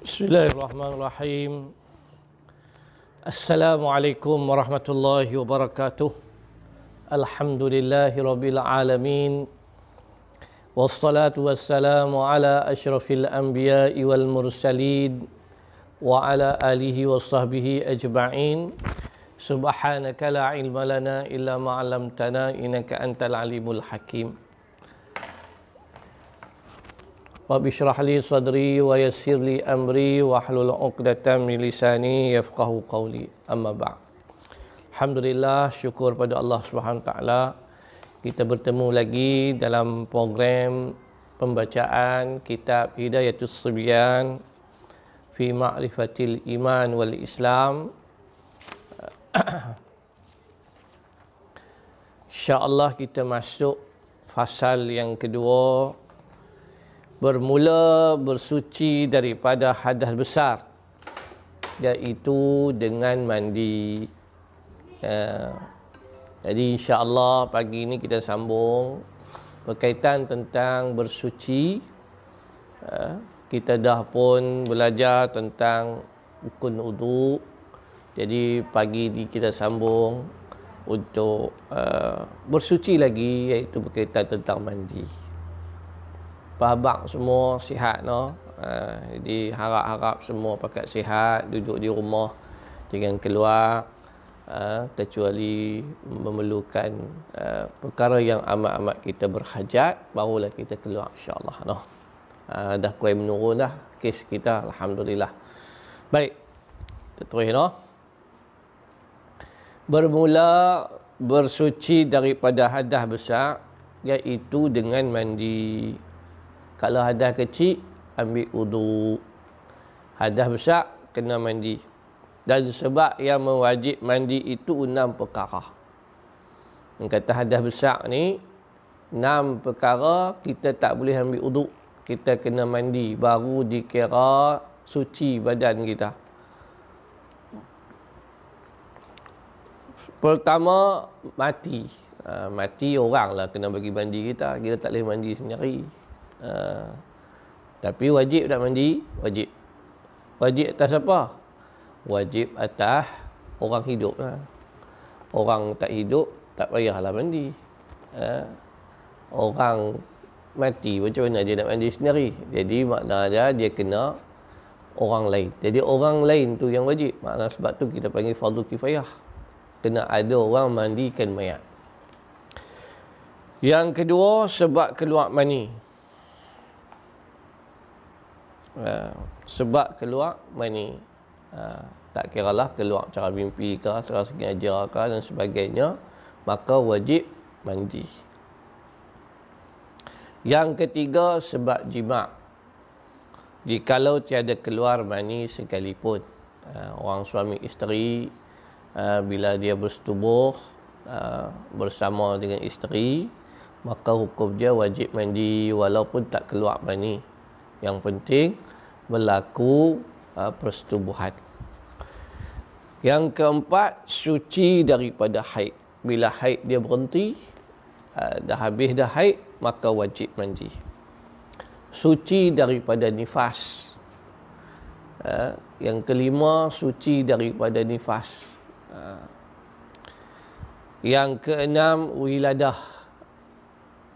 Bismillahirrahmanirrahim. Assalamualaikum warahmatullahi wabarakatuh. Alhamdulillahi rabbil alamin. Wassalatu wassalamu ala asyrafil anbiya'i wal mursalin wa ala alihi wa sahbihi ajma'in. Subhanaka la ilma lana illa ma 'allamtana innaka antal alimul hakim. Rabbi syrah li sadri wa yassir li amri wa hlul 'uqdatam min lisani yafqahu qawli. Amma ba'd. Alhamdulillah, syukur pada Allah Subhanahu taala, kita bertemu lagi dalam program pembacaan kitab Hidayatus Shibyan fi ma'rifatil iman wal Islam. Insya-Allah kita masuk fasal yang kedua, bermula bersuci daripada hadas besar, iaitu dengan mandi. Jadi insya-Allah pagi ini kita sambung berkaitan tentang bersuci. Kita dah pun belajar tentang rukun wudu. Jadi pagi ini kita sambung untuk bersuci lagi, iaitu berkaitan tentang mandi. Bapak semua sihat no? Jadi harap-harap semua pakat sihat, duduk di rumah, jangan keluar kecuali memerlukan perkara yang amat-amat kita berhajat, barulah kita keluar insya-Allah no? Dah kurang menurun dah kes kita, alhamdulillah. Baik, kita terus no? Bermula bersuci daripada hadas besar, iaitu dengan mandi. Kalau hadas kecil, ambil wudu. Hadas besar, kena mandi. Dan sebab yang mewajib mandi itu 6 perkara. Yang kata hadas besar ni, 6 perkara kita tak boleh ambil wudu. Kita kena mandi, baru dikira suci badan kita. Pertama, mati. Mati orang lah kena bagi mandi kita. Kita tak boleh mandi sendiri. Tapi wajib nak mandi, wajib. Wajib atas apa? Wajib atas orang hidup lah. Orang tak hidup, tak payahlah mandi. Orang mati, macam mana dia nak mandi sendiri? Jadi maknanya dia kena orang lain. Jadi orang lain tu yang wajib. Maknanya sebab tu kita panggil fardu kifayah. Kena ada orang mandikan mayat. Yang kedua, sebab keluar mani. Sebab keluar mani, tak kiralah keluar cara mimpi ke, secara sengaja ke dan sebagainya, maka wajib mandi. Yang ketiga, sebab jima'. Jikalau tiada keluar mani sekalipun, orang suami isteri bila dia bersetubuh bersama dengan isteri, maka hukum dia wajib mandi walaupun tak keluar mani. Yang penting berlaku persetubuhan. Yang keempat, suci daripada haid. Bila haid dia berhenti, dah habis dah haid, maka wajib mandi. Suci daripada nifas. Yang kelima, suci daripada nifas. Yang keenam, wiladah,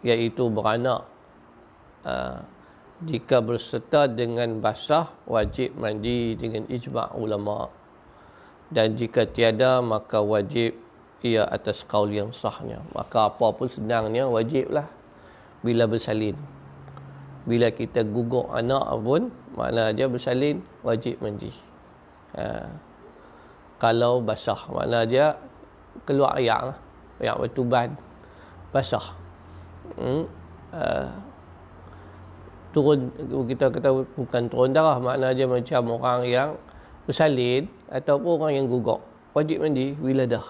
iaitu beranak. Jika berserta dengan basah, wajib mandi dengan ijma' ulama. Dan jika tiada, maka wajib ia atas qaul yang sahnya. Maka apa pun senangnya, wajiblah bila bersalin. Bila kita gugur anak pun, makna dia bersalin, wajib mandi. Kalau basah, makna dia keluar air. Air bertuban, basah. Turun, kita kata bukan turun darah, makna aja macam orang yang bersalin ataupun orang yang gugur, wajib mandi wiladah.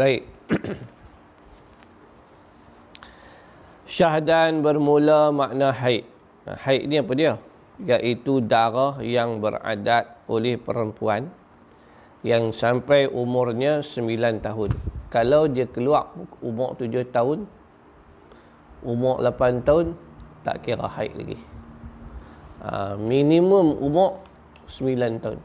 Baik. Syahdan bermula makna haid. Haid ni apa dia? Iaitu darah yang beradat oleh perempuan yang sampai umurnya 9 tahun. Kalau dia keluar umur 7 tahun, umur 8 tahun, tak kira haid lagi. minimum umur 9 tahun.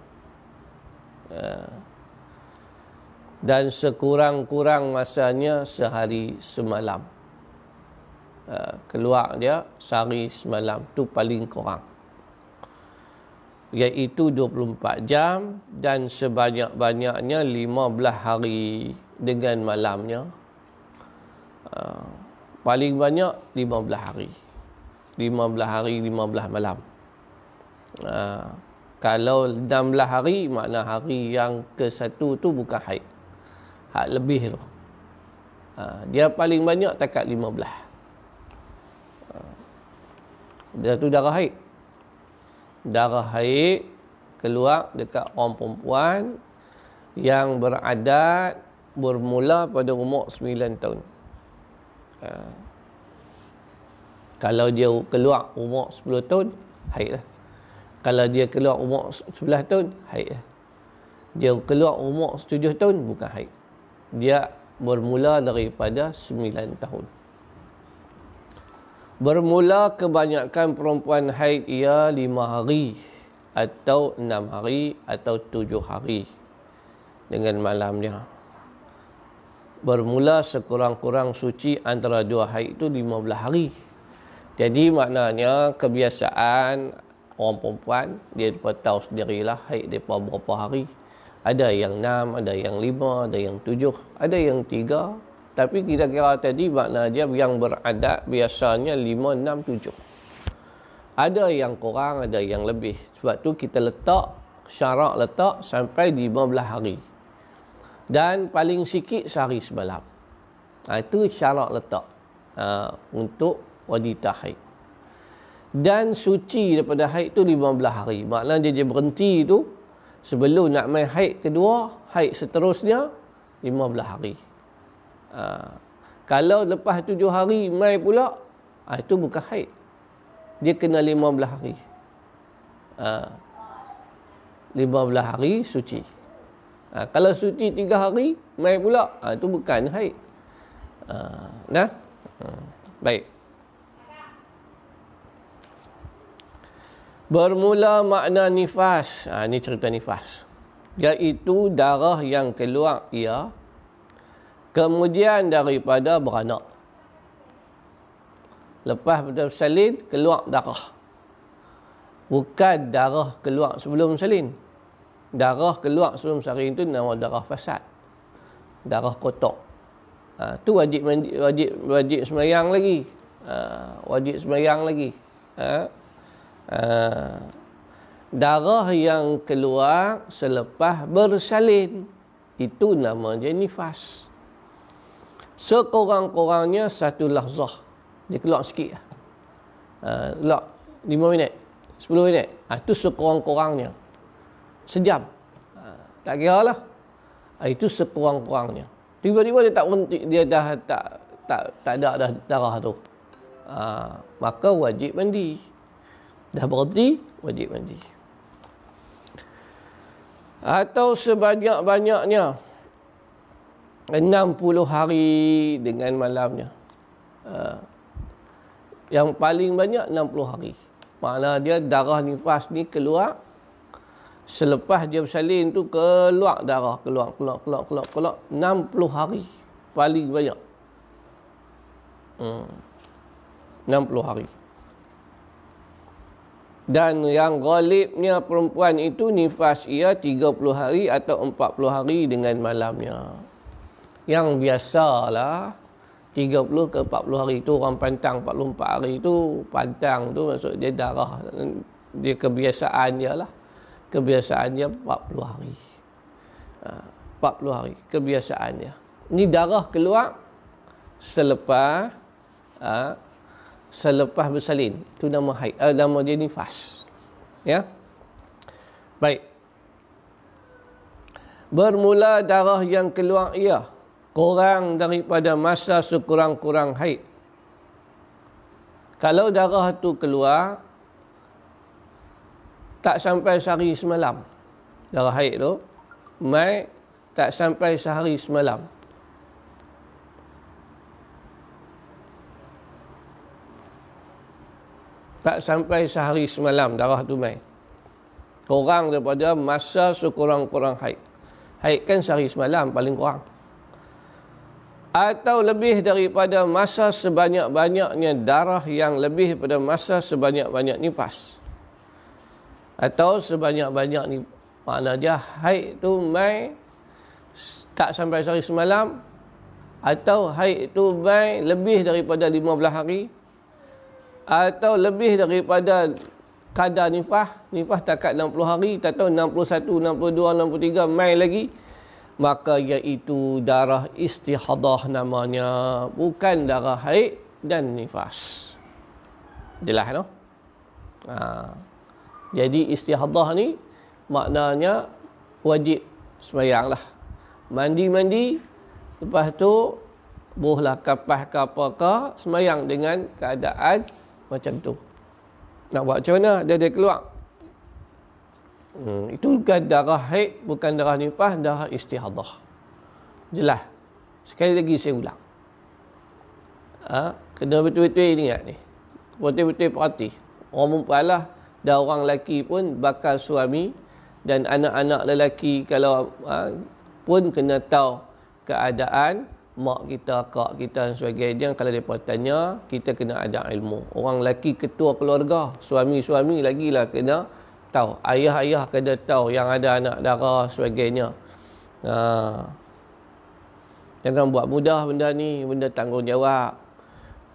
Dan sekurang-kurang masanya sehari semalam. Keluar dia sehari semalam tu paling kurang, iaitu 24 jam dan sebanyak-banyaknya 15 hari dengan malamnya. Paling banyak 15 hari, 15 hari 15 malam. Kalau 16 hari, makna hari yang ke-1 tu bukan haid, hak lebih tu. Dia paling banyak takat 15. Dia tu darah haid. Darah haid keluar dekat orang perempuan yang beradat bermula pada umur 9 tahun. Kalau dia keluar umur 10 tahun, haid lah. Kalau dia keluar umur 11 tahun, haid lah. Dia keluar umur 7 tahun, bukan haid. Dia bermula daripada 9 tahun. Bermula kebanyakan perempuan haid ia 5 hari atau 6 hari atau 7 hari dengan malamnya. Bermula sekurang-kurang suci antara dua haid itu 15 hari. Jadi maknanya kebiasaan orang perempuan, dia tahu sendirilah haid mereka berapa hari. Ada yang 6, ada yang 5, ada yang 7, ada yang 3. Tapi kita kira tadi makna dia yang beradat biasanya 5, 6, 7. Ada yang kurang, ada yang lebih. Sebab tu kita letak, syarak letak sampai 15 hari. Dan paling sikit sehari semalam. Itu syarak letak untuk wanita haid. Dan suci daripada haid tu 15 hari. Makna dia berhenti tu sebelum nak mai haid kedua, haid seterusnya 15 hari. Kalau lepas 7 hari mai pula, itu bukan haid. Dia kena 15 hari. 15 hari suci. Kalau suci 3 hari mai pula, itu bukan haid. Nah? Baik. Bermula makna nifas. Ini cerita nifas, iaitu darah yang keluar ia kemudian daripada beranak. Lepas bersalin, keluar darah. Bukan darah keluar sebelum salin. Darah keluar sebelum salin itu nama darah fasad. Darah kotor. Tu wajib sembahyang lagi. Darah yang keluar selepas bersalin, itu namanya nifas. Sekurang-kurangnya 1 lahzah. Dia keluar sikit. Keluar 5 minit, 10 minit. Itu sekurang-kurangnya. Sejam. Tak kira lah. Itu sekurang-kurangnya. Tiba-tiba dia tak berhenti. Dia dah tak ada dah darah tu. Maka wajib mandi. Dah berhenti, wajib mandi. Atau sebanyak-banyaknya 60 hari dengan malamnya. Yang paling banyak 60 hari. Makna dia darah nifas ni keluar selepas dia bersalin tu, keluar darah, keluar 60 hari paling banyak. 60 hari. Dan yang ghalibnya perempuan itu nifas ia 30 hari atau 40 hari dengan malamnya. Yang biasalah 30 ke 40 hari tu orang pantang, 44 hari tu pantang tu maksud dia darah dia, kebiasaan dia lah. Kebiasaan dia 40 hari. 40 hari kebiasaan dia. Ni darah keluar selepas selepas bersalin. Tu nama haid, nama dia nifas. Ya. Baik. Bermula darah yang keluar ia kurang daripada masa sekurang-kurang haid. Kalau darah tu keluar tak sampai sehari semalam, darah haid tu mai tak sampai sehari semalam, tak sampai sehari semalam darah tu naik. Kurang daripada masa sekurang-kurang haid. Haid kan sehari semalam paling kurang. Atau lebih daripada masa sebanyak-banyaknya darah yang lebih daripada masa sebanyak-banyak nifas. Atau sebanyak-banyak ni, makna dia haid tu mai tak sampai sehari semalam, atau haid itu mai lebih daripada 15 hari, atau lebih daripada kadar nifas takat 60 hari, atau 61, 62, 63 mai lagi, maka iaitu darah istihadah namanya, bukan darah haid dan nifas. Jelas no? Jadi istihadah ni maknanya wajib sembahyang lah, mandi-mandi, lepas tu buhlah kapas ke apakah, sembahyang dengan keadaan macam tu. Nak buat macam mana dia keluar? Itu bukan darah haid, bukan darah nifas, darah istihadah. Jelas? Sekali lagi saya ulang, kena betul-betul ingat ni, betul-betul perhati. Orang perempuan lah, dan orang lelaki pun, bakal suami dan anak-anak lelaki kalau pun kena tahu keadaan mak kita, kak kita dan sebagainya. Kalau mereka tanya, kita kena ada ilmu. Orang lelaki ketua keluarga, suami-suami lagilah kena tahu. Ayah-ayah kena tahu yang ada anak dara sebagainya. Jangan buat mudah benda ni, benda tanggungjawab.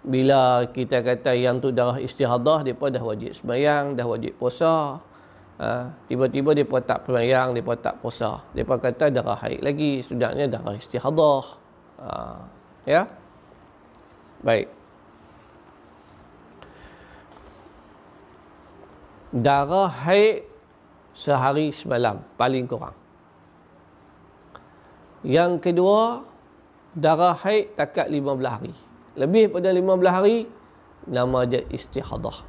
Bila kita kata yang tu darah istihadah, mereka dah wajib sembahyang, dah wajib puasa. Tiba-tiba mereka tak sembahyang, mereka tak puasa, mereka kata darah haid lagi, sebenarnya darah istihadah. Ya, baik. Darah haid sehari semalam paling kurang. Yang kedua, darah haid takat 15 hari. Lebih pada 15 hari nama dia istihadah.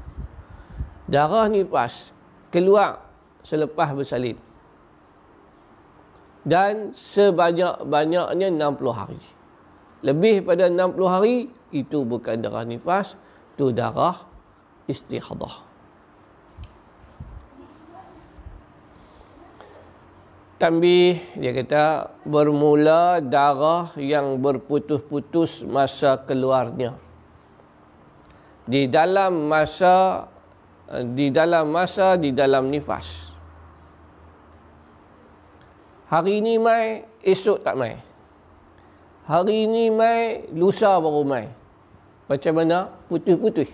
Darah nifas keluar selepas bersalin dan sebanyak-banyaknya 60 hari. Lebih pada 60 hari itu bukan darah nifas, itu darah istihadah. Tanbih, dia kata bermula darah yang berputus-putus masa keluarnya. Di dalam masa, di dalam nifas. Hari ini mai, esok tak mai. Hari ini mai, lusa baru mai. Macam mana? Putus-putus.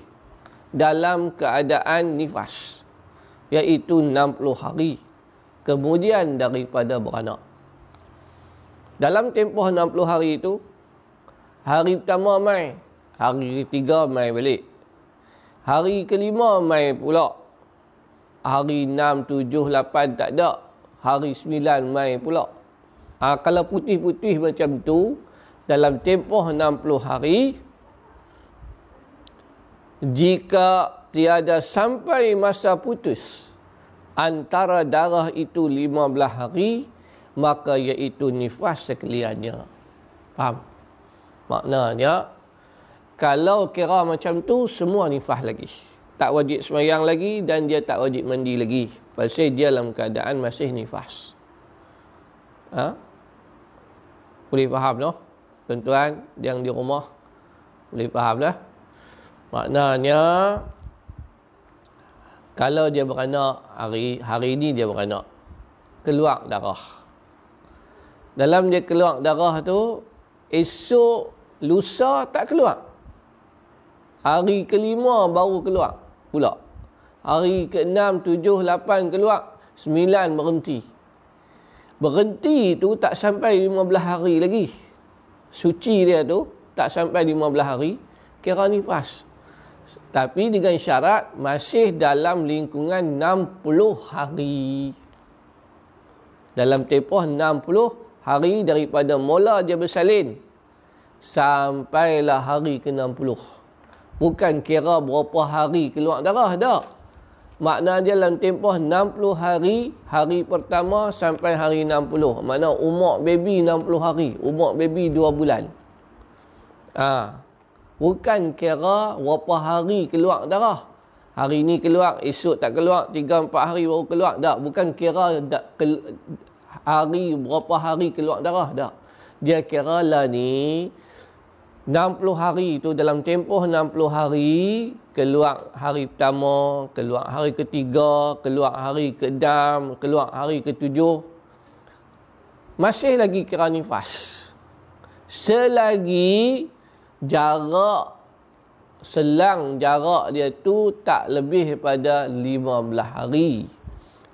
Dalam keadaan nifas, iaitu 60 hari. Kemudian daripada beranak. Dalam tempoh 60 hari itu, hari pertama mai, hari ketiga mai balik, hari kelima mai pula, hari 6, 7, 8 tak ada, hari 9 mai pula. Kalau putih-putih macam tu dalam tempoh 60 hari, jika tiada sampai masa putus antara darah itu 15 hari, maka iaitu nifas sekaliannya. Faham? Maknanya kalau kira macam tu, semua nifas lagi. Tak wajib sembahyang lagi dan dia tak wajib mandi lagi. Pasal dia dalam keadaan masih nifas. Boleh faham noh? Tuan-tuan yang di rumah boleh faham dah? Maknanya kalau dia beranak, hari ini dia beranak, keluar darah. Dalam dia keluar darah tu, esok lusa tak keluar. Hari kelima baru keluar pula. Hari ke-6, 7, 8 keluar. 9 berhenti. Berhenti tu tak sampai 15 hari lagi. Suci dia tu tak sampai 15 hari. Kira nifas. Tapi dengan syarat masih dalam lingkungan 60 hari. Dalam tempoh 60 hari daripada mula dia bersalin sampailah hari ke-60. Bukan kira berapa hari keluar darah dah. Maknanya dia dalam tempoh 60 hari, hari pertama sampai hari 60. Maknanya umur baby 60 hari, umur baby 2 bulan. Bukan kira berapa hari keluar darah. hari ni keluar, esok tak keluar, 3-4 hari baru keluar. Tak, bukan kira hari berapa hari keluar darah, tak. Dia kira lah ni 60 hari tu, dalam tempoh 60 hari, keluar hari pertama, keluar hari ketiga, keluar hari ke-6, keluar hari ke-7, masih lagi kira nifas. Selagi jarak, selang jarak dia tu tak lebih daripada 15 hari.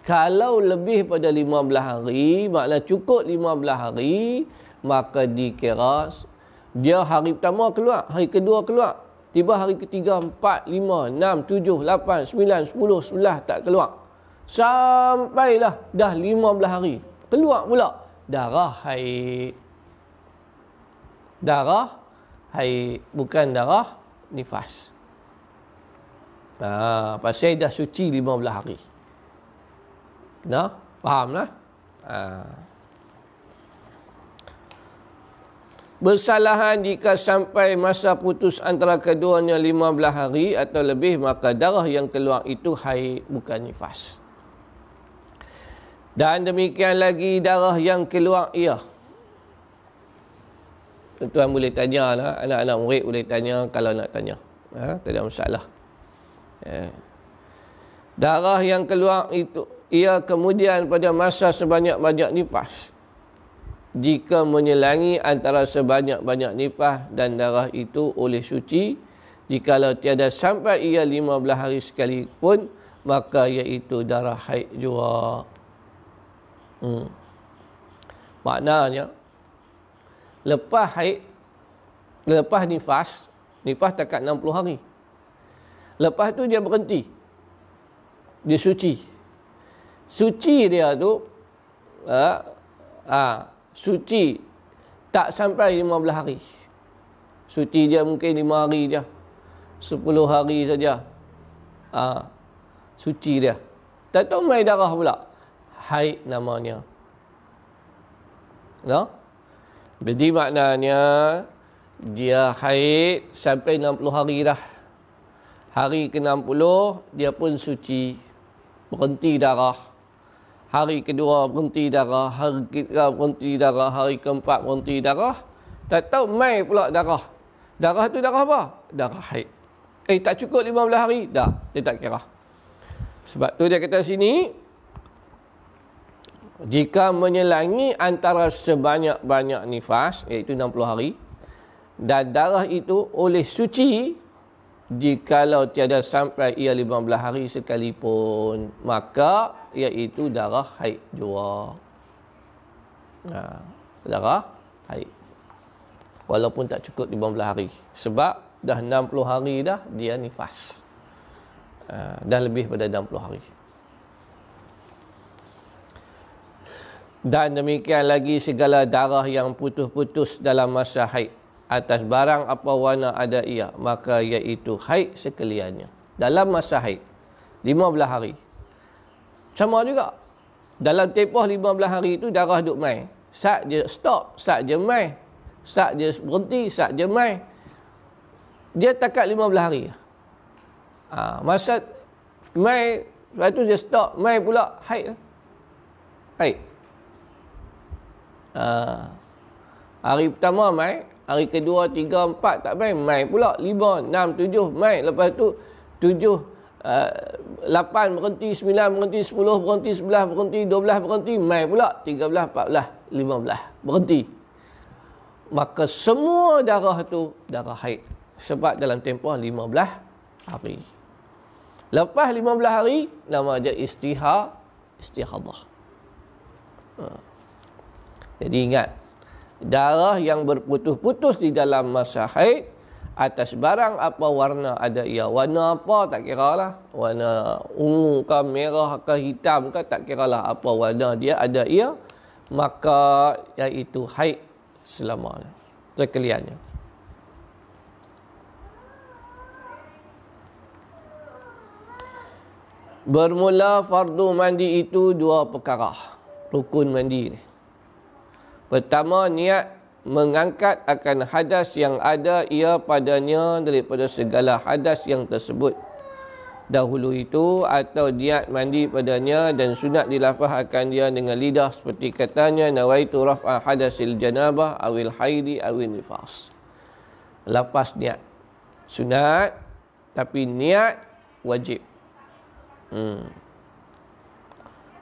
Kalau lebih daripada 15 hari, maknanya cukup 15 hari, maka dikira dia hari pertama keluar, hari kedua keluar, tiba hari ketiga, 4, 5, 6, 7, 8, 9, 10, 11 tak keluar. Sampailah dah 15 hari. Keluar pula darah haid. Darah haid, bukan darah nifas. Pasal dah suci 15 hari. Dah? Faham dah? Bersalahan jika sampai masa putus antara keduanya 15 hari atau lebih, maka darah yang keluar itu haid, bukan nifas. Dan demikian lagi darah yang keluar ia. Tuan-tuan boleh tanya lah, anak-anak murid boleh tanya kalau nak tanya. Tak ada masalah. Darah yang keluar itu ia kemudian pada masa sebanyak-banyak nifas, jika menyelangi antara sebanyak-banyak nifas dan darah itu oleh suci, jikalau tiada sampai ia 15 hari sekalipun, maka iaitu darah haid jua. Maknanya, lepas haid, lepas nifas, nifas dekat 60 hari. Lepas tu dia berhenti, dia suci. Suci dia tu, suci tak sampai 15 hari. Suci je mungkin 5 hari je, 10 hari saja. Suci dia. Tak tahu mai darah pula. Haid namanya. No? Jadi maknanya dia haid sampai 60 hari dah. Hari ke-60 dia pun suci. Berhenti darah. Hari kedua berhenti darah, hari ketiga berhenti darah, hari keempat berhenti darah. Tak tahu mai pula darah. Darah tu darah apa? Darah haid. Tak cukup 15 hari dah, dia tak kira. Sebab tu dia kata sini, jika menyelangi antara sebanyak-banyak nifas, iaitu 60 hari, dan darah itu oleh suci, jikalau tiada sampai ia 15 hari sekalipun, maka iaitu darah haid jua. Darah haid, walaupun tak cukup 15 hari. Sebab dah 60 hari dah dia nifas. Dah lebih pada 60 hari. Dan demikian lagi segala darah yang putus-putus dalam masa haid, atas barang apa warna ada ia, maka iaitu haid sekaliannya. Dalam masa haid 15 hari sama juga. Dalam tempoh 15 hari itu darah duk mai. Sat je stop, sat je mai, sat je berhenti, sat je mai. Dia takat 15 hari. Masa mai, lepas tu dia stop, mai pula haid. Haid. Hari pertama mai, hari kedua, 3, 4 tak main. Main pula 5, 6, 7 main. Lepas tu 7, 8 berhenti, 9 berhenti, 10 berhenti, 11 berhenti, 12 berhenti. Main pula 13, 14, 15 berhenti. Maka semua darah tu darah haid. Sebab dalam tempoh 15 hari. Lepas 15 hari nama dia istihadah. Jadi ingat, darah yang berputus-putus di dalam masa haid, atas barang apa warna ada ia. Warna apa tak kiralah. Warna ungu ke, merah ke, hitam ke, tak kiralah apa warna dia ada ia, maka iaitu haid selamanya, sekaliannya. Bermula fardu mandi itu dua perkara, rukun mandi ni. Pertama, niat mengangkat akan hadas yang ada ia padanya daripada segala hadas yang tersebut. dahulu itu, atau diat mandi padanya, dan sunat dilafazkan dia dengan lidah seperti katanya nawaitu raf'a hadasil janabah awil haidi awil nifas. Lepas niat sunat, tapi niat wajib.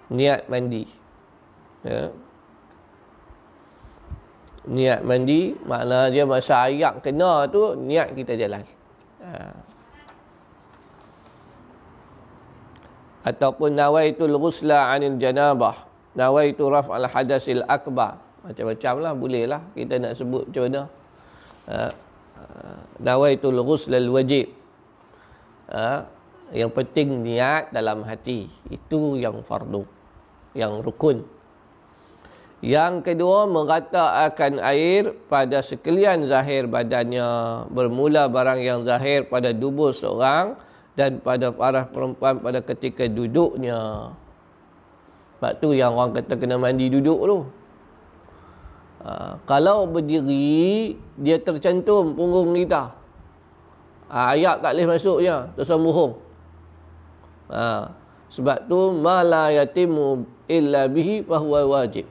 Niat mandi, ya. Niat mandi makna dia masa ayak kena tu niat kita jalan, ha. Ataupun nawaitul ghusla 'anil janabah, nawaitu raf'al hadasil akbar. Macam-macam lah, bolehlah kita nak sebut macam mana. Nawaitul ghuslal wajib. Yang penting niat dalam hati. Itu yang fardu, yang rukun. Yang kedua, meratakan air pada sekalian zahir badannya, bermula barang yang zahir pada tubuh seorang dan pada arah perempuan pada ketika duduknya. Sebab tu yang orang kata kena mandi duduk tu. Kalau berdiri, dia tercantum punggung kita. Ayat tak boleh masuknya, tersambung. Sebab tu mala yatimu illa bihi fahuwa wajib.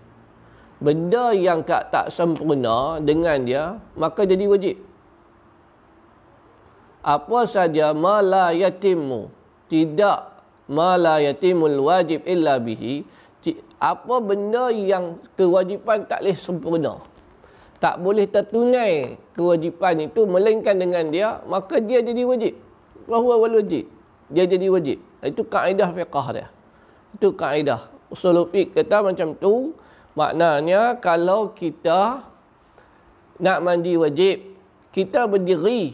Benda yang tak sempurna dengan dia, maka jadi wajib. Apa saja mala yatimu, tidak mala yatimul wajib illa bihi, apa benda yang kewajipan tak boleh sempurna, tak boleh tertunai kewajipan itu melainkan dengan dia, maka dia jadi wajib. Fahuwa wajib, dia jadi wajib. Itu kaedah fiqah dia, itu kaedah usul fiqh kata macam tu. Maknanya kalau kita nak mandi wajib, kita berdiri,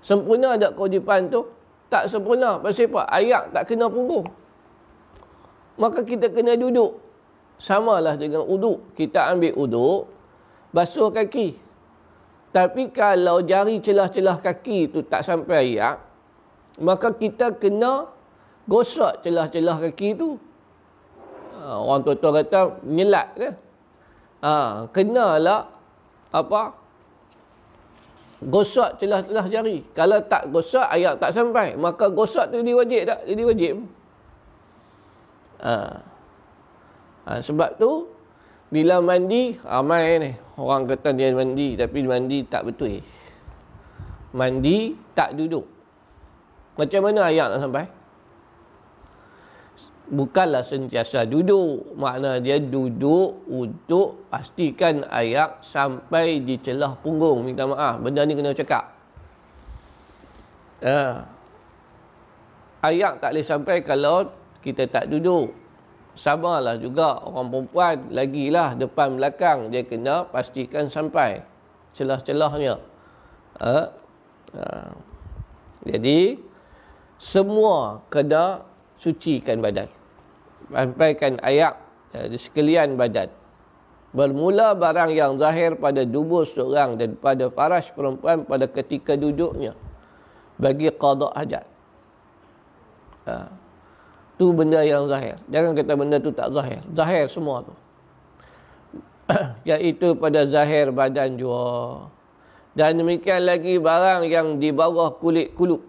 sempurna tak kewajipan tu? Tak sempurna. Pasal apa? Ayak tak kena punggung. Maka kita kena duduk. Samalah dengan uduk. Kita ambil uduk, basuh kaki. Tapi kalau jari celah-celah kaki tu tak sampai ayak, maka kita kena gosok celah-celah kaki tu. Orang tua-tua kata nyelat ke? Kenalah apa? Gosok celah-celah jari. Kalau tak gosok, ayak tak sampai. Maka gosok tu jadi wajib tak? Jadi wajib. Sebab tu, bila mandi, ramai ni orang kata dia mandi, tapi mandi tak betul. Mandi tak duduk. Macam mana ayak tak sampai? Bukanlah sentiasa duduk. Makna dia duduk untuk pastikan ayak sampai di celah punggung. Minta maaf, benda ni kena cakap. Ayak tak boleh sampai kalau kita tak duduk. Sabarlah juga orang perempuan, lagilah depan belakang, dia kena pastikan sampai celah-celahnya. Jadi semua kena sucikan badan, sampaikan ayak di sekalian badan, bermula barang yang zahir pada tubuh seorang dan pada farash perempuan pada ketika duduknya bagi qada hajat. Tu benda yang zahir. Jangan kata benda tu tak zahir. Zahir semua tu. Iaitu pada zahir badan jua. Dan demikian lagi barang yang di bawah kulit kulub.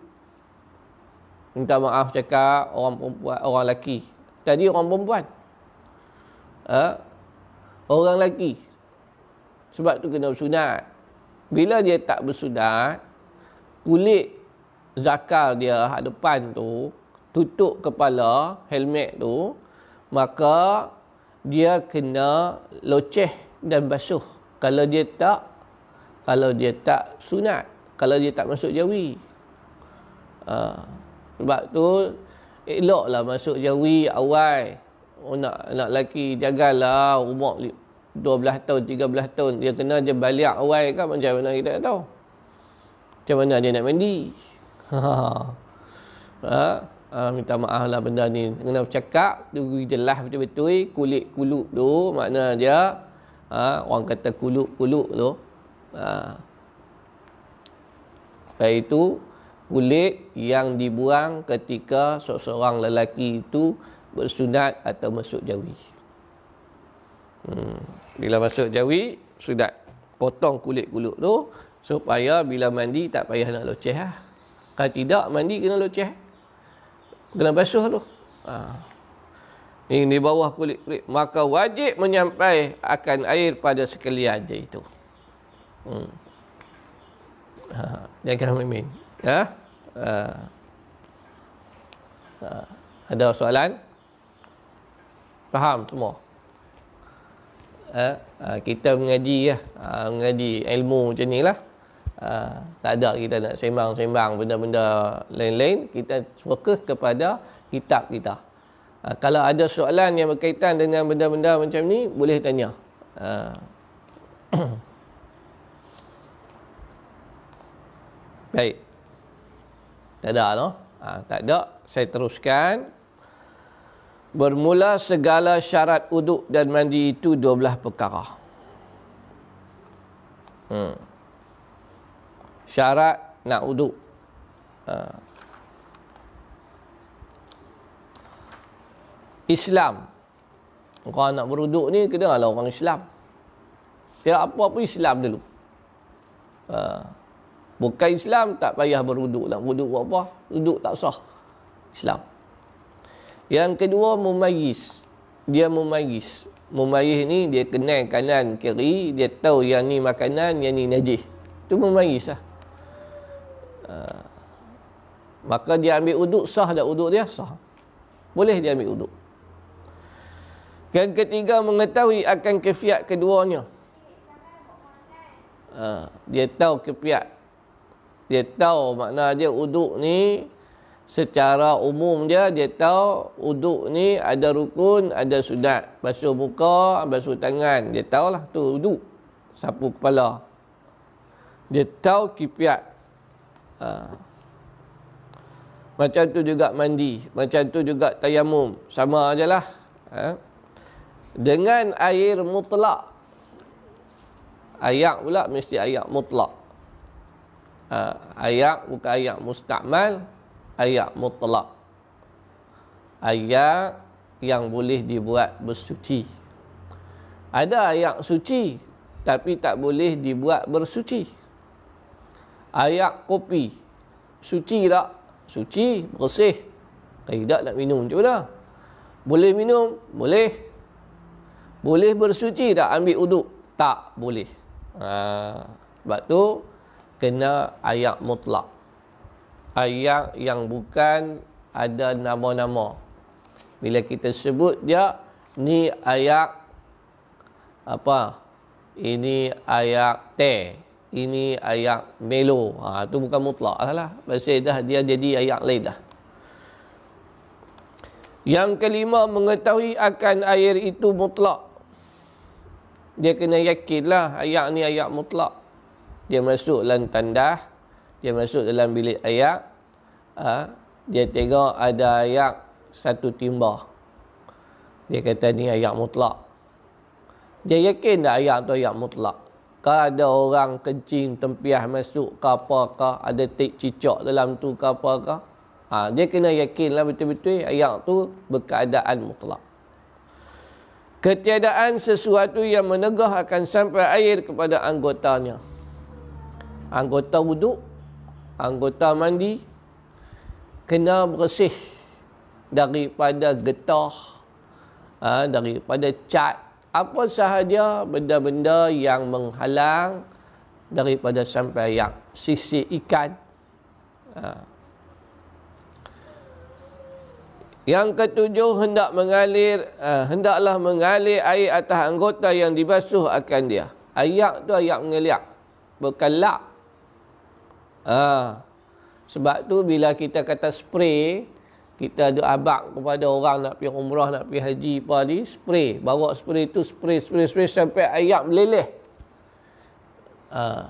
Minta maaf cakap orang perempuan, orang lelaki. Tadi orang perempuan. Orang lelaki. Sebab tu kena bersunat. Bila dia tak bersunat, kulit zakar dia hak depan tu, tutup kepala, helmet tu, maka dia kena loceh dan basuh. Kalau dia tak sunat, kalau dia tak masuk jawi. Sebab tu eloklah masuk jawi awal. Nak lelaki jagalah umur 12 tahun, 13 tahun dia kena je balik awal kan, macam mana kita tak tahu. Macam mana dia nak mandi? Minta maaflah benda ni. Kena bercakap tu jelas betul-betul kulit kulub tu, makna dia orang kata kulub-kulub tu. Lepas itu kulit yang dibuang ketika seseorang lelaki itu bersunat atau masuk jawi. Bila masuk jawi, sunat potong kulit kulit tu supaya bila mandi tak payah nak loceh. Kalau tidak mandi kena loceh. kena basuh tu. Ini di bawah kulit-kulit. Maka wajib menyampai akan air pada sekalian je itu. Jangan main-main. Ada soalan? Faham semua? Kita mengaji lah, mengaji ilmu macam ni lah. Tak ada kita nak sembang-sembang benda-benda lain-lain. Kita fokus kepada kitab kita. Kalau ada soalan yang berkaitan dengan benda-benda macam ni, boleh tanya. Baik. Tak ada no? Tak ada. Saya teruskan. Bermula segala syarat uduk dan mandi itu 12 perkara. Syarat nak uduk. Islam. Orang nak beruduk ni kena lah orang Islam. Dia apa pun Islam dulu. Bukan Islam tak payah beruduk. Nak beruduk buat apa? Uduk tak sah. Islam. Yang kedua, mumayyiz. Dia mumayyiz. Mumayyiz ni dia kenal kanan kiri, dia tahu yang ni makanan, yang ni najis. Itu mumayyiz lah. Maka dia ambil uduk, sah dah uduk dia, sah. Boleh dia ambil uduk. Yang ketiga, mengetahui akan kefiat keduanya. Dia tahu kefiat. Dia tahu makna dia uduk ni. Secara umum dia tahu uduk ni ada rukun, ada sunat. Basuh muka, basuh tangan. Dia tahulah tu uduk. Sapu kepala. Dia tahu kipiat. Macam tu juga mandi. Macam tu juga tayamum. Sama je lah. Dengan air mutlak. Ayak pula mesti ayak mutlak. Ayak bukan ayak mustakmal. Ayak mutlak. Ayak yang boleh dibuat bersuci. Ada ayak suci, tapi tak boleh dibuat bersuci. Ayak kopi. Suci tak? Suci, bersih. Tidak nak minum macam mana? Boleh minum? Boleh. Boleh bersuci tak? Ambil uduk? Tak boleh. Sebab tu, kena ayak mutlak. Ayak yang bukan ada nama-nama. Bila kita sebut dia, ni ayak apa? Ini ayak teh, ini ayak melo. Tu bukan mutlak lah. Pasal dah dia jadi ayak lain dah. Yang kelima, mengetahui akan air itu mutlak. Dia kena yakinlah ayak ni ayak mutlak. Dia masuk dalam tandas. Dia masuk dalam bilik ayak. Dia tengok ada ayak satu timba. Dia kata ni ayak mutlak. Dia yakin dah ayak tu ayak mutlak. Kalau ada orang kencing tempiah masuk ke apakah, ada tik cicak dalam tu ke apakah. Dia kena yakinlah betul-betul ayak tu berkeadaan mutlak. Ketiadaan sesuatu yang menegah akan sampai air kepada anggotanya. Anggota wuduk, anggota mandi kena bersih daripada getah, daripada cat, apa sahaja benda-benda yang menghalang daripada sampai yang sisik ikan. Yang ketujuh, hendaklah mengalir air atas anggota yang dibasuh akan dia. Ayak tu ayak mengeliak, berkelak. Sebab tu bila kita kata spray, kita ada abang kepada orang nak pergi umrah, nak pergi haji apa ni, spray, bawa spray tu, spray sampai ayak meleleh.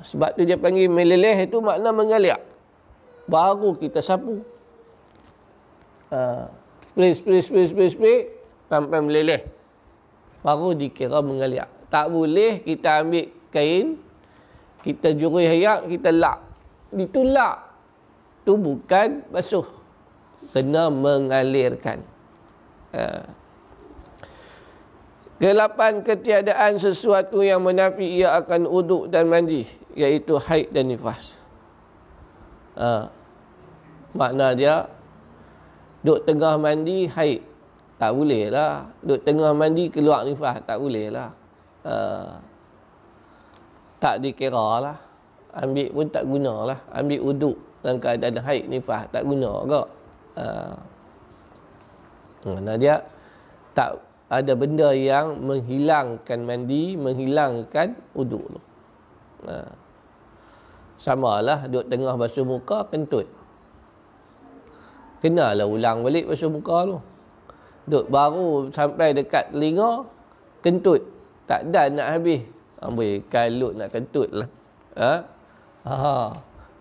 Sebab tu dia panggil meleleh, itu makna mengalir. Baru kita sapu. Spray sampai meleleh, baru dikira mengalir. Tak boleh kita ambil kain, kita jurih ayak, kita lap. Ditulak tu bukan basuh, kena mengalirkan. Kelapan, ketiadaan sesuatu yang menafi ia akan uduk dan mandi, iaitu haid dan nifas. Makna dia 12 Duk tengah mandi haid, tak boleh lah. Duk tengah mandi keluar nifas, tak boleh lah. Tak dikira lah. Ambil pun tak guna lah. Ambil uduk dalam keadaan haid nifas, tak guna ke. Nah, dia tak ada benda yang menghilangkan mandi, menghilangkan uduk tu. Sama lah duk tengah basuh muka kentut, kenalah ulang balik basuh muka tu. Duk baru sampai dekat telinga kentut, tak dan nak habis. Amboi kalut nak kentut lah.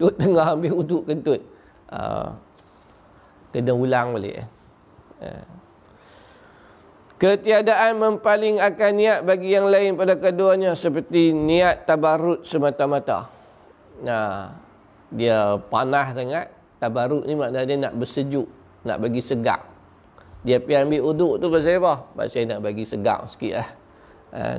Duk tengah ambil uduk kentut. Kena ulang balik. Ketiadaan mempaling akan niat bagi yang lain pada keduanya seperti niat tabarruk semata-mata. Nah, dia panas sangat. Tabarruk ni maknanya dia nak bersejuk, nak bagi segar. Dia pergi ambil uduk tu pasal apa? Pasal nak bagi segar sikit lah.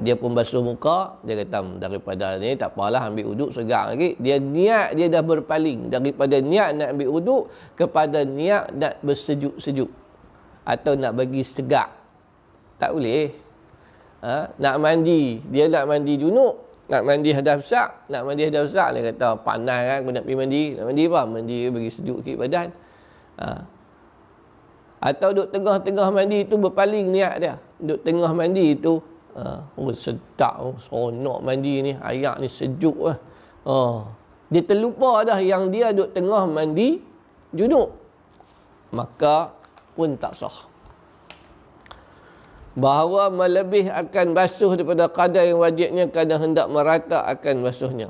Dia pun basuh muka, dia kata daripada ni tak apalah ambil uduk segar lagi. Dia niat dia dah berpaling daripada niat nak ambil uduk kepada niat nak bersejuk-sejuk atau nak bagi segar. Tak boleh. Nak mandi, dia nak mandi junub, nak mandi hadas besar, nak mandi hadas besar dia kata panas kan aku nak pergi mandi. Nak mandi apa? Mandi bagi sejuk sikit badan. Atau duk tengah-tengah mandi tu berpaling niat dia. Duk tengah mandi tu sedap, seronok mandi ni, air ni sejuk lah. Dia terlupa dah yang dia duduk tengah mandi junub, maka pun tak sah. Bahawa melebih akan basuh daripada kadar yang wajibnya kerana hendak merata akan basuhnya.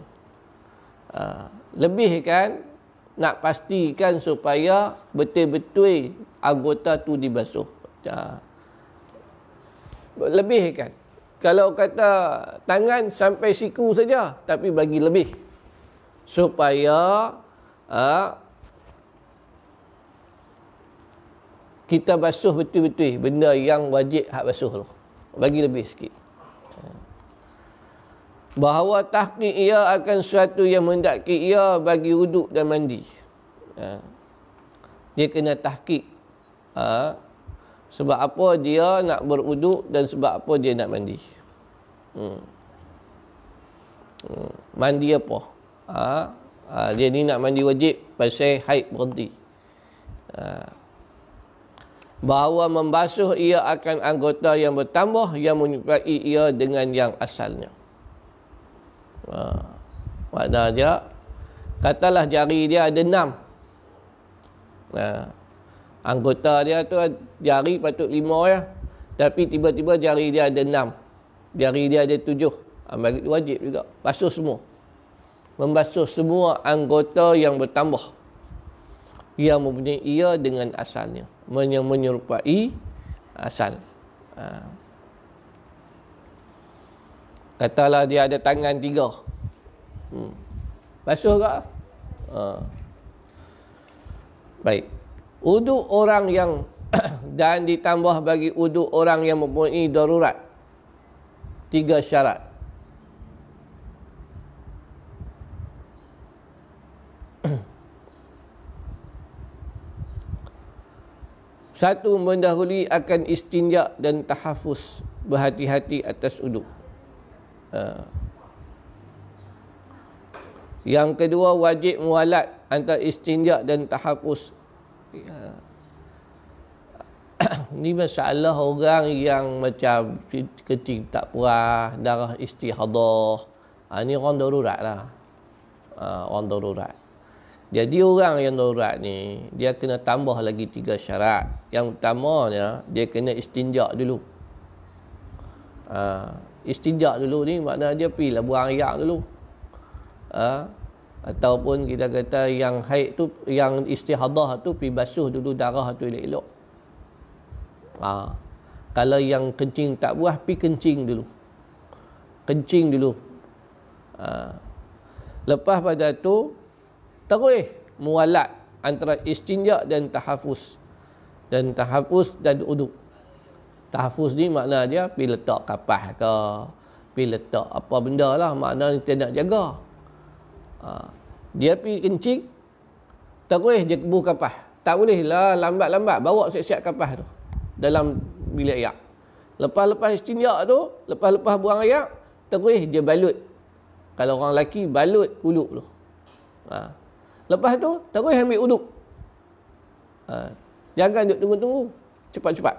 Lebih kan, nak pastikan supaya betul-betul anggota tu dibasuh. Lebih kan. Kalau kata tangan sampai siku saja, tapi bagi lebih supaya kita basuh betul-betul benda yang wajib hak basuh tu, bagi lebih sikit. Bahawa tahqiq ia akan suatu yang mendaki ia bagi wuduk dan mandi. Dia kena tahqiq sebab apa dia nak berwuduk dan sebab apa dia nak mandi. Mandi apa? Dia ni nak mandi wajib pasal haid berhenti. Bahawa membasuh ia akan anggota yang bertambah yang menyerupai ia dengan yang asalnya. Maknanya dia, katalah jari dia ada 6. Anggota dia tu jari patut 5 ya. Tapi tiba-tiba jari dia ada 6. Jari dia ada 7. Bagi wajib juga. Basuh semua. Membasuh semua anggota yang bertambah yang mempunyai ia dengan asalnya, menyerupai asal. Katalah dia ada tangan 3. Basuh ke? Baik. Uduk orang yang dan ditambah bagi uduk orang yang mempunyai darurat 3 syarat. Satu, mendahului akan istinja dan tahafus, berhati-hati atas uduk. Yang kedua, wajib mualat antara istinja dan tahafus. Ini masalah orang yang macam kencing tak puas, darah istihadah. Ini orang darurat lah. Orang darurat. Jadi orang yang darurat ni, dia kena tambah lagi 3 syarat. Yang utamanya, dia kena istinja dulu. Istinja dulu ni maknanya dia pergilah buang air dulu. Ataupun kita kata yang haid tu, yang istihadah tu, pergi basuh dulu darah tu elok-elok. Kalau yang kencing tak buas, pergi kencing dulu. Lepas pada tu, terus mualat antara istinja dan tahafus. Dan uduk. Tahafus ni makna dia pergi letak kapas ke, pergi letak apa benda lah, makna kita nak jaga. Dia pergi kencing, terus dia kebuh kapas. Tak bolehlah lambat-lambat. Bawa siap-siap kapas tu dalam bilik ayak. Lepas-lepas istinja tu, lepas-lepas buang ayak, terus dia balut. Kalau orang lelaki, balut kulup tu. Ha. Lepas tu, terus ambil uduk. Ha. Jangan duduk tunggu-tunggu. Cepat-cepat.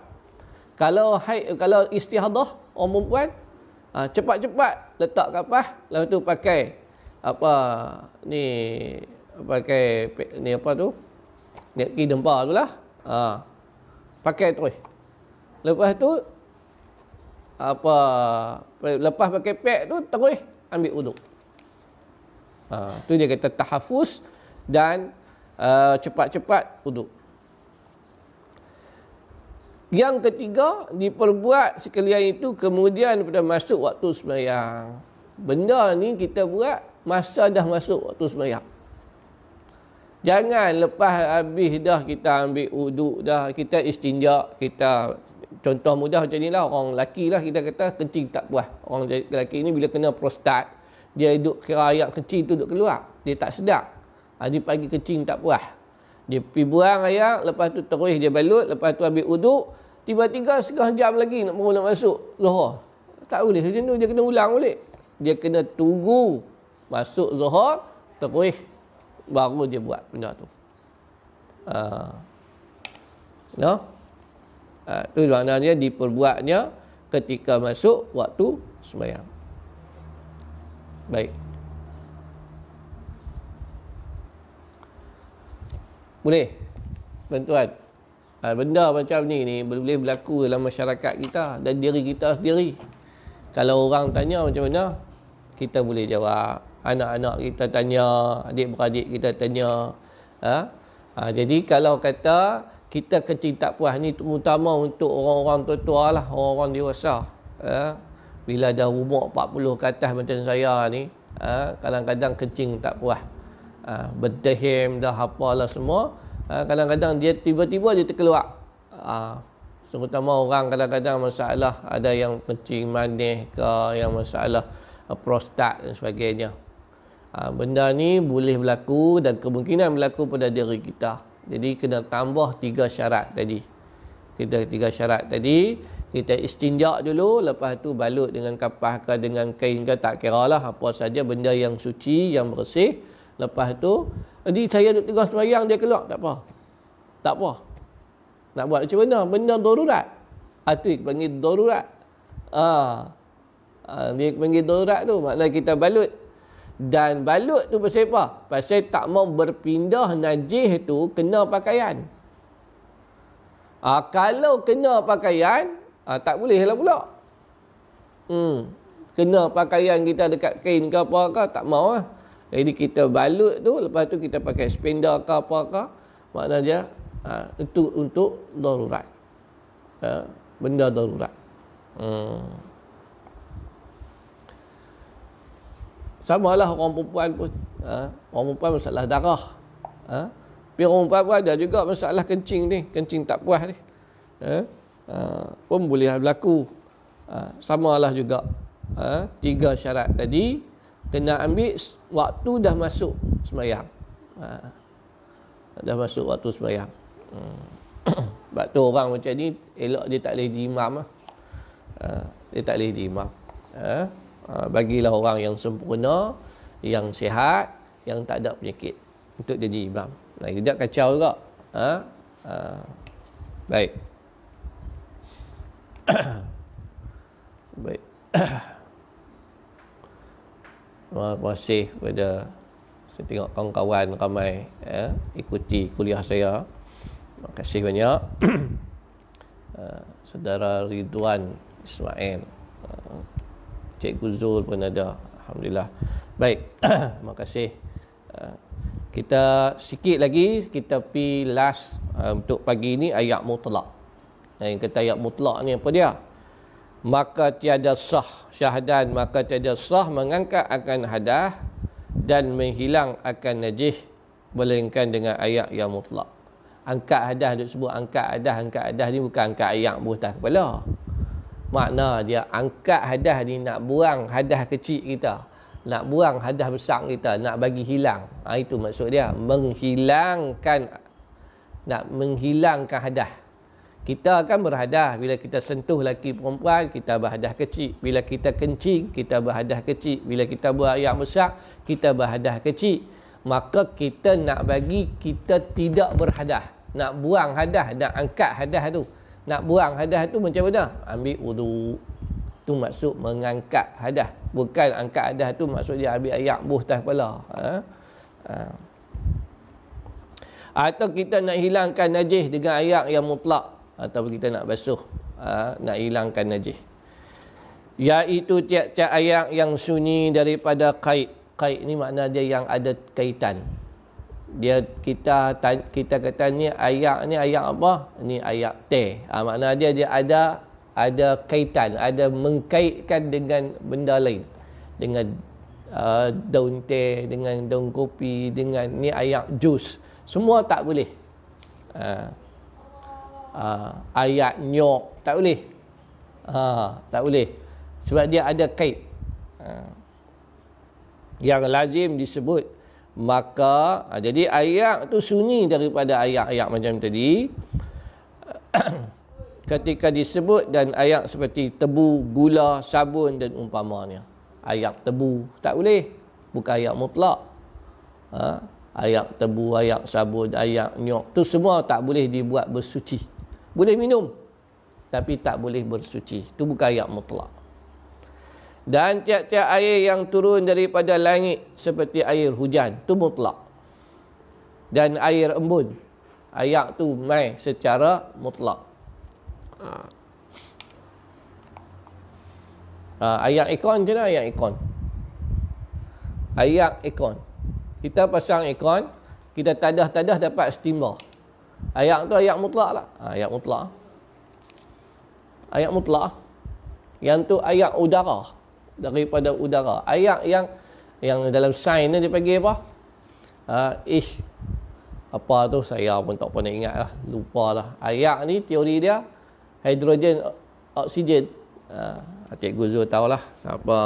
Kalau istihadah orang perempuan, cepat-cepat letak kapas, lepas tu pakai pakai dempar tu lah. Pakai terus. Lepas tu lepas pakai pek tu terus ambil uduk. Tu dia kata tahafus dan cepat-cepat uduk. Yang ketiga, diperbuat sekalian itu kemudian pada masuk waktu sembahyang. Benda ni kita buat masa dah masuk waktu sembahyang. Jangan lepas habis dah kita ambil uduk dah, kita istinja, kita contoh mudah macam ni lah, orang lelaki lah kita kata kencing tak puas. Orang lelaki ni bila kena prostat, dia duduk kira ayak kencing tu duduk keluar. Dia tak sedap. Dia pagi kencing tak puas. Dia pergi buang ayak, lepas tu terus dia balut, lepas tu ambil uduk, tiba-tiba setengah jam lagi nak masuk Zuhur. Tak boleh macam tu, dia kena ulang balik. Dia kena tunggu masuk Zuhur, terus baru dia buat benda tu. Tu maknanya diperbuatnya ketika masuk waktu sembahyang. Baik. Boleh tuan-tuan, benda macam ni boleh berlaku dalam masyarakat kita dan diri kita sendiri. Kalau orang tanya macam mana, kita boleh jawab. Anak-anak kita tanya, adik-beradik kita tanya. Jadi kalau kata kita kencing tak puas ni terutama untuk orang-orang tua-tua lah, orang-orang dewasa. Bila dah umur 40 ke atas macam saya ni, kadang-kadang kencing tak puas. Berdahim dah apalah semua. Kadang-kadang dia tiba-tiba dia terkeluar. Terutama orang kadang-kadang masalah, ada yang kencing manis ke, yang masalah prostat dan sebagainya. Benda ni boleh berlaku dan kemungkinan berlaku pada diri kita. Jadi kena tambah tiga syarat tadi. Kita istinja dulu, lepas tu balut dengan kapas ke dengan kain ke, tak kiralah, apa saja benda yang suci, yang bersih. Lepas tu jadi saya duduk tengah sembahyang dia keluar, tak apa. Nak buat macam mana? Benda darurat. Itu panggil darurat. Dia panggil darurat tu, maknanya kita balut. Dan balut tu pasal apa? Pasal tak mau berpindah najis tu kena pakaian. Kalau kena pakaian, tak boleh lah pula. Kena pakaian kita dekat kain ke apa ke, tak mau lah. Jadi kita balut tu, lepas tu kita pakai spender ke apa ke, maknanya itu untuk darurat. Benda darurat. Sama lah orang perempuan pun. Orang perempuan masalah darah. Tapi orang perempuan ada juga masalah kencing ni. Kencing tak puas ni. Pun boleh berlaku. Sama lah juga. Tiga syarat tadi. Kena ambil waktu dah masuk sembahyang. Dah masuk waktu sembahyang. Sebab tu orang macam ni, elok dia tak boleh jadi imam lah. Dia tak boleh jadi imam. Bagilah orang yang sempurna, yang sihat, yang tak ada penyakit untuk jadi imam. Tidak kacau juga. Baik. Baik. Terima kasih kepada, saya tengok kawan-kawan ramai ikuti kuliah saya. Terima kasih banyak. Saudara Ridwan Ismail, Cikgu Zul pun ada, alhamdulillah. Baik. Terima kasih. Kita sikit lagi, kita pi last untuk pagi ni, ayat mutlak. Yang kata ayat mutlak ni apa dia? Maka tiada sah syahdan, maka tiada sah mengangkat akan hadah dan menghilang akan najis melainkan dengan ayat yang mutlak. Angkat hadah, dia sebut angkat hadah ni bukan angkat ayat berhutang kepala. Makna dia angkat hadah ni nak buang hadah kecil kita, nak buang hadah besar kita, nak bagi hilang. Itu maksud dia, menghilangkan nak menghilangkan hadas. Kita akan berhadas. Bila kita sentuh laki perempuan, kita berhadas kecil. Bila kita kencing, kita berhadas kecil. Bila kita buang air besar, kita berhadas kecil. Maka kita nak bagi kita tidak berhadas. Nak buang hadas, nak angkat hadas tu. Nak buang hadas tu macam mana? Ambil wuduk. Tu maksud mengangkat hadas. Bukan angkat hadas tu maksud dia ambil air buhtah kepala. Atau kita nak hilangkan najis dengan air yang mutlak, atau kita nak basuh, nak hilangkan najis, iaitu tiap-tiap air yang sunyi daripada kait. Kait ni makna dia yang ada kaitan. Dia kita kata ni air apa? Ni air teh. Makna dia ada kaitan, ada mengkaitkan dengan benda lain, dengan daun teh, dengan daun kopi, dengan ni air jus. Semua tak boleh. Ayat nyok tak boleh. Tak boleh. Sebab dia ada kait. Yang lazim disebut. Maka jadi ayat tu sunyi daripada ayat-ayat macam tadi. Ketika disebut dan ayat seperti tebu, gula, sabun dan umpamanya. Ayat tebu tak boleh. Bukan ayat mutlak. Ayak tebu, ayak sabun, ayak nyok, tu semua tak boleh dibuat bersuci. Boleh minum, tapi tak boleh bersuci. Itu bukan ayak mutlak. Dan tiap-tiap air yang turun daripada langit seperti air hujan, tu mutlak. Dan air embun, ayak tu mai secara mutlak. Ayak ikon je lah, ayak ikon. Ayak ikon. Kita pasang aircon, kita tadah-tadah dapat steamer. Ayak tu ayak mutlak lah. Ayak mutlak. Ayak mutlak. Yang tu ayak udara. Daripada udara. Ayak yang dalam sains ni dia panggil apa? Apa tu saya pun tak pernah ingat lah. Lupa lah. Ayak ni teori dia hidrogen oksigen. Cikgu Zul tahulah. Siapa?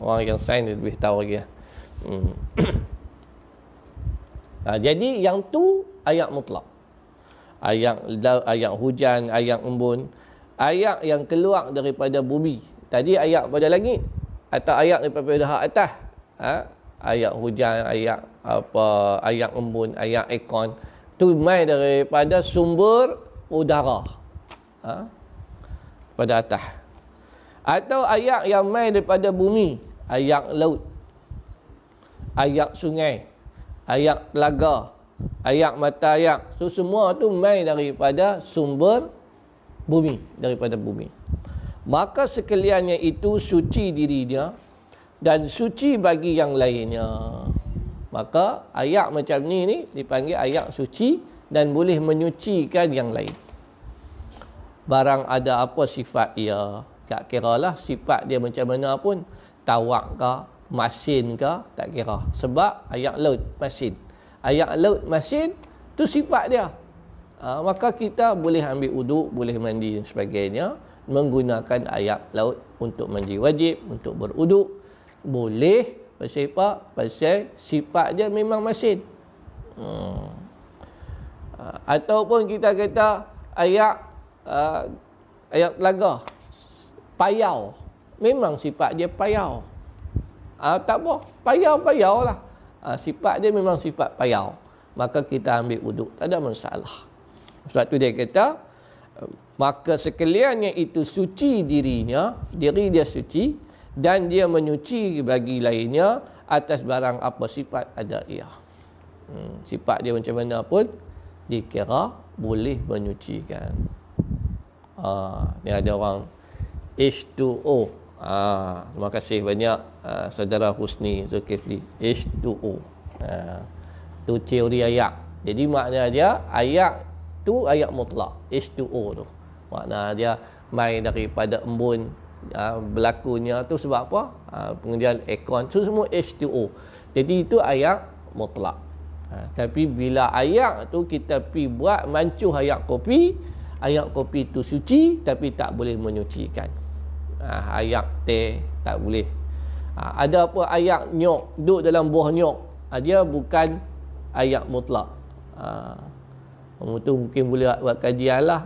Orang yang sains lebih tahu lagi lah. Jadi yang tu ayak mutlak. Ayak hujan, ayak embun, ayak yang keluar daripada bumi. Tadi ayak pada langit atau ayak daripada dahak atas. Ayak hujan, ayak apa, ayak embun, ayak ekon, tu mai daripada sumber udara. Pada atas. Atau ayak yang mai daripada bumi, ayak laut, ayak sungai, ayak telaga, ayak mata ayak. So semua tu mai daripada sumber bumi, daripada bumi. Maka sekaliannya itu suci dirinya dan suci bagi yang lainnya. Maka ayak macam ni dipanggil ayak suci dan boleh menyucikan yang lain. Barang ada apa sifat dia, tak kiralah sifat dia macam mana pun, tawak ke, masin ke, tak kira. Sebab ayak laut masin. Ayak laut masin tu sifat dia. Maka kita boleh ambil uduk, boleh mandi dan sebagainya menggunakan ayak laut untuk mandi wajib, untuk beruduk. Boleh. Pasal apa? Pasal sifat dia memang masin. Ataupun kita kata ayak telaga payau. Memang sifat dia payau. Tak apa, payau-payau lah. Sifat dia memang sifat payau. Maka kita ambil wuduk, tak ada masalah. Sebab tu dia kata, maka sekaliannya itu suci dirinya, diri dia suci, dan dia menyuci bagi lainnya atas barang apa sifat ada ia. Sifat dia macam mana pun dikira boleh menyucikan. Ni ada orang H2O. Terima kasih banyak saudara Husni Zulkifli. H2O. Tu teori ayak. Jadi makna dia ayak tu ayak mutlak. H2O tu makna dia mai daripada embun. Berlakunya tu sebab apa? Pengerjaan aircon tu semua H2O. Jadi itu ayak mutlak. Tapi bila ayak tu kita pergi buat mancuh ayak kopi, ayak kopi tu suci tapi tak boleh menyucikan. Ayak teh tak boleh. Ada apa ayak nyok, duduk dalam buah nyok, dia bukan ayak mutlak. Tu mungkin boleh buat kajian lah,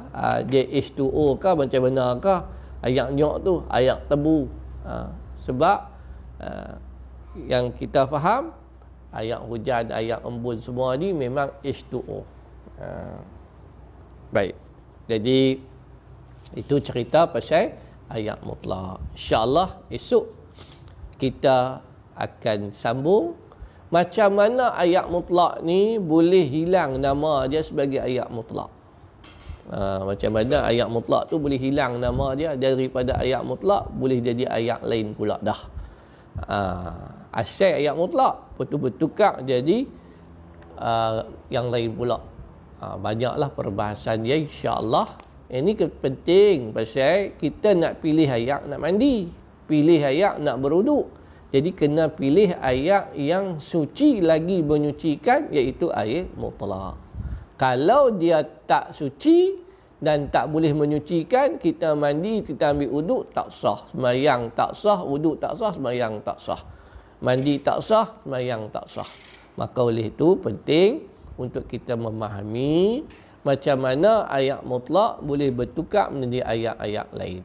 dia H2O ke macam mana ke, ayak nyok tu, ayak tebu. Sebab yang kita faham, ayak hujan, ayak embun semua ni memang H2O. Baik, jadi itu cerita pasal ayak mutlak. InsyaAllah esok kita akan sambung macam mana ayak mutlak ni boleh hilang nama dia sebagai ayak mutlak. Macam mana ayak mutlak tu boleh hilang nama dia daripada ayak mutlak, boleh jadi ayak lain pula dah. Asal ayak mutlak bertukar jadi yang lain pula. Banyaklah perbahasan dia, insyaAllah. Ini penting pasal kita nak pilih ayak nak mandi, pilih ayak nak beruduk. Jadi kena pilih air yang suci lagi menyucikan, iaitu air mutlak. Kalau dia tak suci dan tak boleh menyucikan, kita mandi, kita ambil wuduk, tak sah. Sembahyang tak sah, wuduk tak sah, sembahyang tak sah. Mandi tak sah, sembahyang tak sah. Maka oleh itu penting untuk kita memahami macam mana air mutlak boleh bertukar menjadi air-air lain.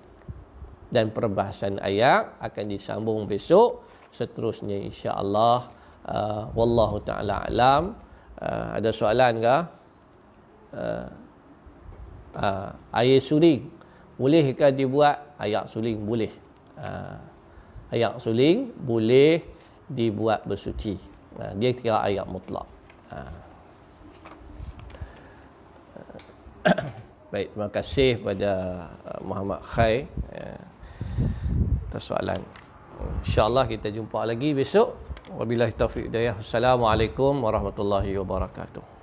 Dan perbahasan air akan disambung besok seterusnya, insya-Allah. Wallahu taala alam. Ada soalan ke? Air suling bolehkah dibuat air suling? Boleh. Air suling boleh dibuat bersuci. Dia kira air mutlak. Baik, terima kasih kepada Muhammad Khair atas soalan. InsyaAllah kita jumpa lagi besok. Wabillahi taufiq hidayah. Assalamualaikum warahmatullahi wabarakatuh.